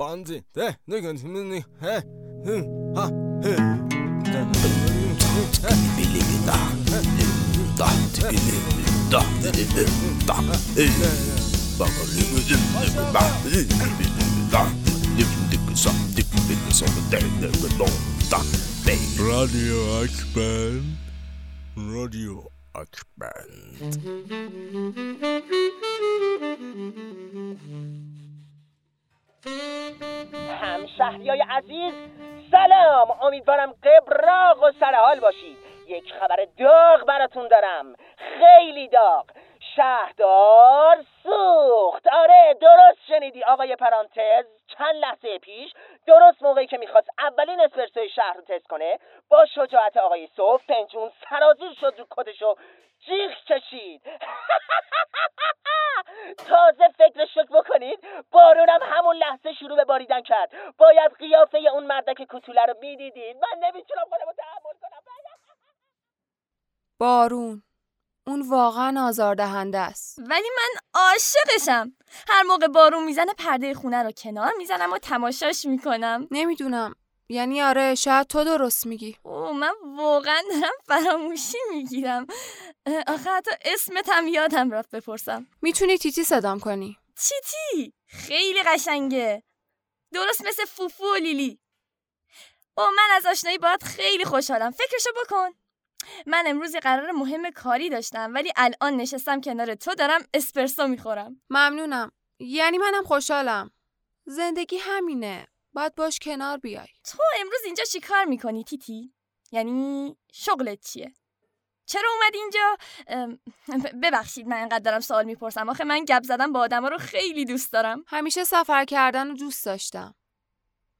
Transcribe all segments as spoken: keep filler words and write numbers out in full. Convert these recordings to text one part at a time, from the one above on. bandit. Eh, ne kan ni? Eh, hm, ha, hm. Billig da, da, billig da, da, eh. Bakalım ne var? Da, dipdik sa, dipdik sa, da, da. Radio Akband, Radio Akband. همشهریای عزیز سلام، امیدوارم قبراق و سرحال باشید. یک خبر داغ براتون دارم، خیلی داغ. شهردار سوخت. آره درست شنیدی آقای پرانتز. چند لحظه پیش درست موقعی که میخواست اولین اسپرسوی شهر رو تست کنه، با شجاعت آقای سوف پنجون سرازیر شد رو کتشو جیغ کشید. تازه فکرش رو بکنید بارونم همون لحظه شروع به باریدن کرد. باید قیافه اون مردک کوتوله رو میدیدید. من نمیتونم خودمو تحمل کنم. بارون اون واقعا آزاردهنده است، ولی من عاشقشم. هر موقع بارون میزنه پرده خونه رو کنار میزنم و تماشاش میکنم. نمیدونم، یعنی آره شاید تو درست میگی. اوه من واقعا دارم فراموشی میگیرم. آخه حتی اسمت هم یادم رفت بپرسم. میتونی تیتی صدام کنی. تیتی خیلی قشنگه، درست مثل فوفو و لیلی. اوه من از آشنایی باهات خیلی خوشحالم. فکرشو بکن، من امروز قرار مهم کاری داشتم ولی الان نشستم کنار تو دارم اسپرسو میخورم. ممنونم، یعنی منم خوشحالم. زندگی همینه، باید باش کنار بیای. تو امروز اینجا چی کار میکنی تیتی؟ یعنی شغلت چیه؟ چرا اومدی اینجا؟ ببخشید من اینقدر دارم سوال میپرسم، آخه من گپ زدن با آدما رو خیلی دوست دارم. همیشه سفر کردن رو دوست داشتم.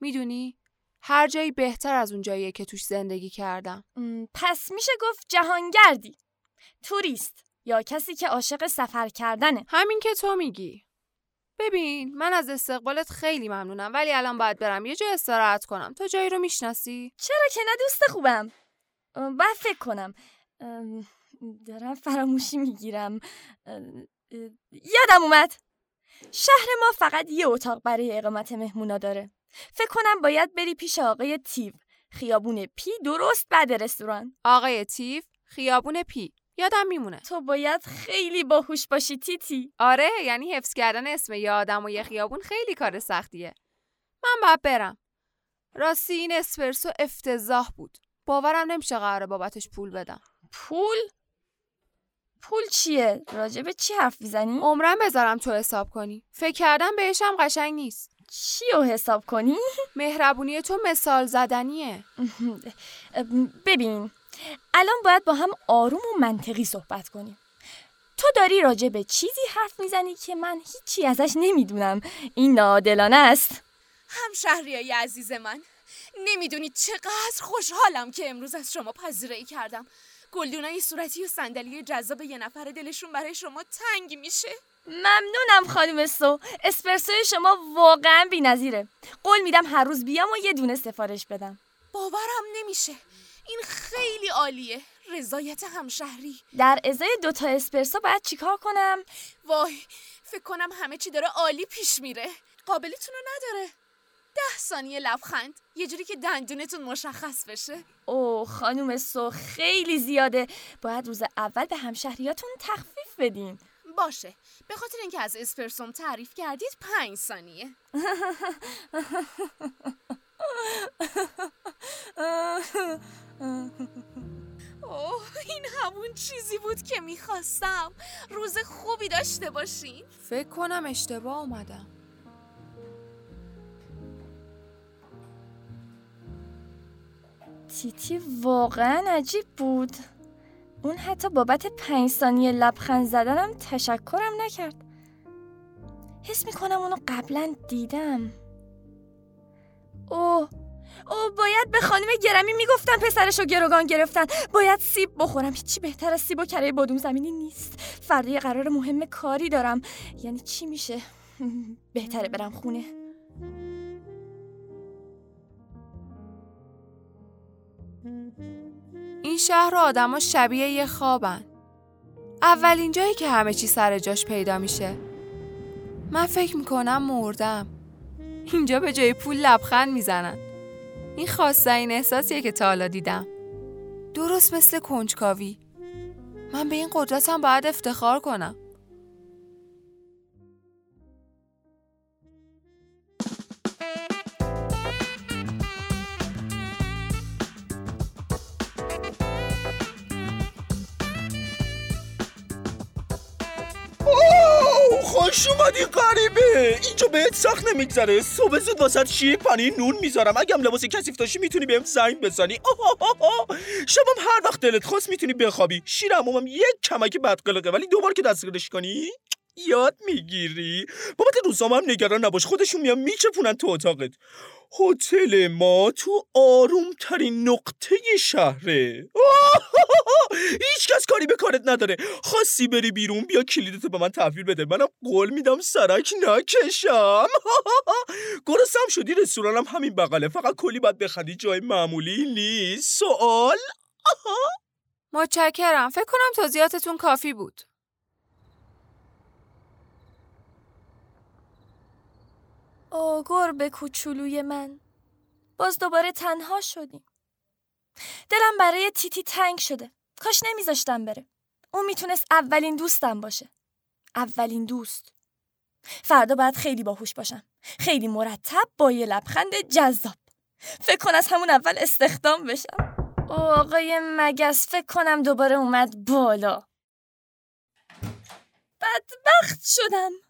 میدونی؟ هر جایی بهتر از اون جاییه که توش زندگی کردم. پس میشه گفت جهانگردی، توریست یا کسی که عاشق سفر کردنه. همین که تو میگی. ببین من از استقبالت خیلی ممنونم، ولی الان باید برم یه جا استراحت کنم. تو جایی رو میشناسی؟ چرا که نه دوست خوبم. باید فکر کنم. دارم فراموشی میگیرم. یادم اومد، شهر ما فقط یه اتاق برای اقامت مهمونا داره. فکر کنم باید بری پیش آقای تیو، خیابون پی درست بعد رستوران. آقای تیو، خیابون پی، یادم میمونه. تو باید خیلی باهوش باشی تیتی. آره یعنی حفظ کردن اسم یه آدم و یه خیابون خیلی کار سختیه. من باید برم. راستی این اسپرسو افتضاح بود، باورم نمیشه قراره بابتش پول بدم. پول؟ پول چیه؟ راجبه چی حرف میزنی؟ عمرم بذارم تو حساب کنی. فکر کردم بهش هم قشنگ نیست. چی رو حساب کنی؟ مهربونی تو مثال زدنیه. ببین الان باید با هم آروم و منطقی صحبت کنیم. تو داری راجع به چیزی حرف میزنی که من هیچی ازش نمیدونم. این ناعادلانه است. همشهریای عزیز من، نمیدونی چقدر خوشحالم که امروز از شما پذیرایی کردم. گلدونای صورتی و صندلی جذاب یه نفر دلشون برای شما تنگ میشه. ممنونم خانم سو، اسپرسوی شما واقعا بی‌نظیره. قول میدم هر روز بیام و یه دونه سفارش بدم. باورم نمیشه، این خیلی عالیه. رضایت همشهری. در ازای دوتا اسپرسو باید چیکار کنم؟ وای فکر کنم همه چی داره عالی پیش میره. قابلیتونو نداره. ده ثانیه لبخند، یه جوری که دندونتون مشخص بشه. اوه خانم سو خیلی زیاده، باید روز اول به همشهریاتون تخفیف بدین. باشه، به خاطر اینکه از اسپرسوم تعریف کردید پنج ثانیه. اوه این همون چیزی بود که میخواستم. روز خوبی داشته باشین. فکر کنم اشتباه اومدم. تیتی واقعا عجیب بود. اون حتی بابت پنج ثانیه لبخند زدنم تشکرم نکرد. حس میکنم اونو قبلا دیدم. اوه اوه باید به خانم گرمی میگفتم پسرشو گروگان گرفتن. باید سیب بخورم، هیچی بهتر از سیب و کره بادوم زمینی نیست. فردا یه قرار مهم کاری دارم. یعنی چی میشه؟ بهتره برم خونه. این شهر آدم ها شبیه یه خوابن. اولین جایی که همه چی سر جاش پیدا میشه. من فکر میکنم مردم. اینجا به جای پول لبخند میزنن. این خاص‌ترین احساسیه که تا حالا دیدم. درست مثل کنجکاوی. من به این قدرتم باید افتخار کنم. خوش اومدی قریبه، اینجا بهت سخت نمیگذره. صبح زود واسه شیر پنیر نون میذارم، اگه هم لباس کثیف داشتی میتونی بهم زنگ بزنی. شبم هر وقت دلت خواست میتونی بخوابی. شیر عمومم یک کمک بدقلقه، ولی دوبار که دستگیرش کنی یاد میگیری. بابت روزام هم نگران نباش، خودشون میان میچپونن تو اتاقت. هتل ما تو آروم ترین نقطه شهره. هیچ کس کاری به کارت نداره. خواستی بری بیرون، بیا کلیدتو به من تحویل بده، منم قول میدم سرک نکشم. گرسنم شدی، رستورانم همین بغله، فقط کلی باید بخری، جای معمولی نیست. سوال؟ متشکرم، فکر کنم توضیحاتتون کافی بود. او گربه کوچولوی من، باز دوباره تنها شدیم. دلم برای تی تی تنگ شده. کاش نمیذاشتم بره. اون میتونست اولین دوستم باشه. اولین دوست. فردا باید خیلی باهوش باشم، خیلی مرتب، با یه لبخند جذاب. فکر کن از همون اول استخدام بشم. او آقای مگس فکر کنم دوباره اومد بالا. بدبخت شدم.